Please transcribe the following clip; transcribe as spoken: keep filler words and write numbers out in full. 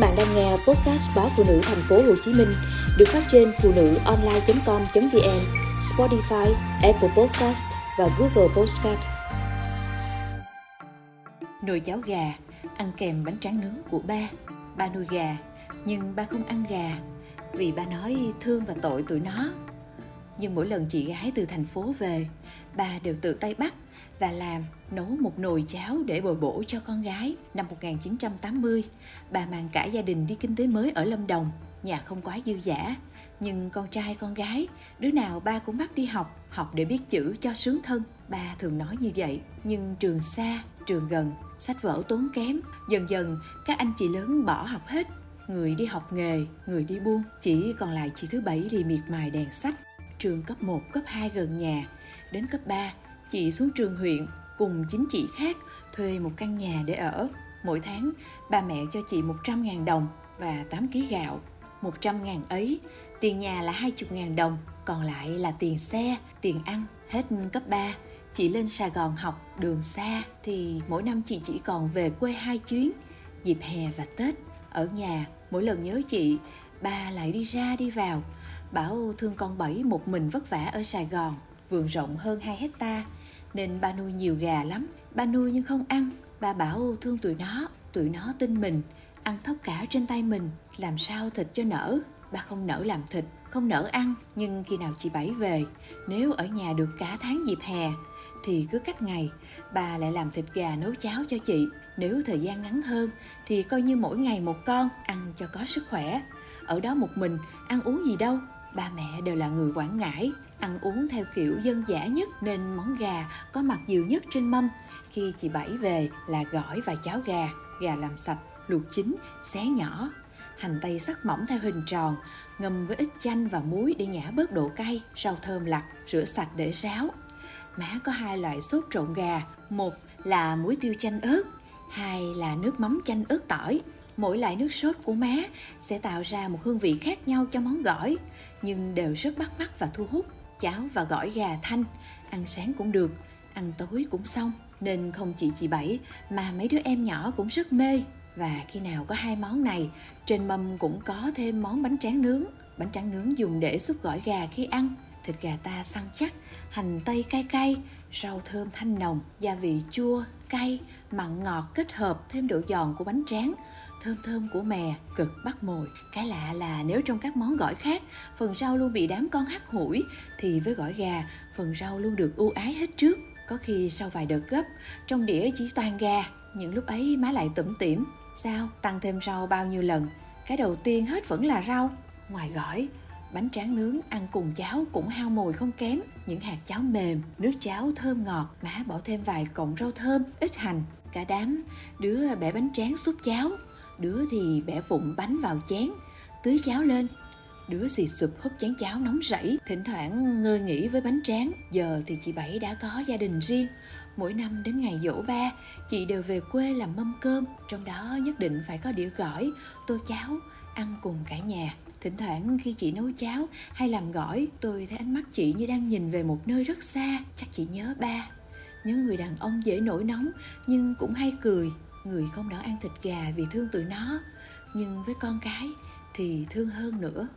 bạn đang nghe podcast báo Phụ Nữ Thành phố Hồ Chí Minh được phát trên phụ nữ online chấm com chấm vn, Spotify, Apple Podcast và Google Podcast. Nồi cháo gà ăn kèm bánh tráng nướng của ba. Ba nuôi gà nhưng ba không ăn gà vì ba nói thương và tội tụi nó. Nhưng mỗi lần chị gái từ thành phố về, ba đều tự tay bắt và làm nấu một nồi cháo để bồi bổ cho con gái. Năm một nghìn chín trăm tám mươi, bà mang cả gia đình đi kinh tế mới ở Lâm Đồng. Nhà không quá dư dả, nhưng con trai con gái, đứa nào ba cũng bắt đi học, học để biết chữ cho sướng thân. Ba thường nói như vậy, nhưng trường xa, trường gần, sách vở tốn kém. Dần dần, các anh chị lớn bỏ học hết. Người đi học nghề, người đi buôn, chỉ còn lại chị thứ bảy thì miệt mài đèn sách. Trường cấp một, cấp hai gần nhà. Đến cấp ba, chị xuống trường huyện cùng chín chị khác thuê một căn nhà để ở. Mỗi tháng, ba mẹ cho chị một trăm nghìn đồng và tám ký gạo. một trăm nghìn ấy, tiền nhà là hai mươi nghìn đồng, còn lại là tiền xe, tiền ăn. Hết cấp ba, chị lên Sài Gòn học, đường xa thì mỗi năm chị chỉ còn về quê hai chuyến, dịp hè và Tết. Ở nhà, mỗi lần nhớ chị, ba lại đi ra đi vào, bảo thương con Bảy một mình vất vả ở Sài Gòn. Vườn rộng hơn hai hecta nên ba nuôi nhiều gà lắm. Ba nuôi nhưng không ăn, ba bảo thương tụi nó, tụi nó tin mình, ăn thóc cả trên tay mình, làm sao thịt cho nở. Ba không nỡ làm thịt, không nỡ ăn, nhưng khi nào chị Bảy về, nếu ở nhà được cả tháng dịp hè, thì cứ cách ngày, ba lại làm thịt gà nấu cháo cho chị. Nếu thời gian ngắn hơn, thì coi như mỗi ngày một con, ăn cho có sức khỏe. Ở đó một mình, ăn uống gì đâu. Ba mẹ đều là người Quảng Ngãi, ăn uống theo kiểu dân dã nhất nên món gà có mặt nhiều nhất trên mâm. Khi chị Bảy về là gỏi và cháo gà, gà làm sạch, luộc chín, xé nhỏ. Hành tây sắc mỏng theo hình tròn, ngâm với ít chanh và muối để nhả bớt độ cay, rau thơm lặt, rửa sạch để ráo. Má có hai loại sốt trộn gà, một là muối tiêu chanh ớt, hai là nước mắm chanh ớt tỏi. Mỗi loại nước sốt của má sẽ tạo ra một hương vị khác nhau cho món gỏi, nhưng đều rất bắt mắt và thu hút. Cháo và gỏi gà thanh, ăn sáng cũng được, ăn tối cũng xong, nên không chỉ chị Bảy mà mấy đứa em nhỏ cũng rất mê. Và khi nào có hai món này, trên mâm cũng có thêm món bánh tráng nướng. Bánh tráng nướng dùng để xúc gỏi gà khi ăn. Thịt gà ta săn chắc, hành tây cay cay, rau thơm thanh nồng, gia vị chua, cay, mặn ngọt kết hợp thêm độ giòn của bánh tráng, thơm thơm của mè, cực bắt mồi. Cái lạ là nếu trong các món gỏi khác, phần rau luôn bị đám con hắt hủi, thì với gỏi gà, phần rau luôn được ưu ái hết trước. Có khi sau vài đợt gấp, trong đĩa chỉ toàn gà, những lúc ấy má lại tủm tỉm. Sao? Tăng thêm rau bao nhiêu lần, cái đầu tiên hết vẫn là rau. Ngoài gỏi, bánh tráng nướng ăn cùng cháo cũng hao mồi không kém. Những hạt cháo mềm, nước cháo thơm ngọt, má bỏ thêm vài cọng rau thơm, ít hành. Cả đám, đứa bẻ bánh tráng xúc cháo, đứa thì bẻ vụn bánh vào chén, tưới cháo lên, đứa xì xụp húp chén cháo nóng rẫy, thỉnh thoảng ngơi nghỉ với bánh tráng. Giờ thì chị Bảy đã có gia đình riêng. Mỗi năm đến ngày giỗ ba, chị đều về quê làm mâm cơm, trong đó nhất định phải có đĩa gỏi, tô cháo, ăn cùng cả nhà. Thỉnh thoảng khi chị nấu cháo hay làm gỏi, tôi thấy ánh mắt chị như đang nhìn về một nơi rất xa. Chắc chị nhớ ba, nhớ người đàn ông dễ nổi nóng nhưng cũng hay cười, người không đỡ ăn thịt gà vì thương tụi nó, nhưng với con cái thì thương hơn nữa.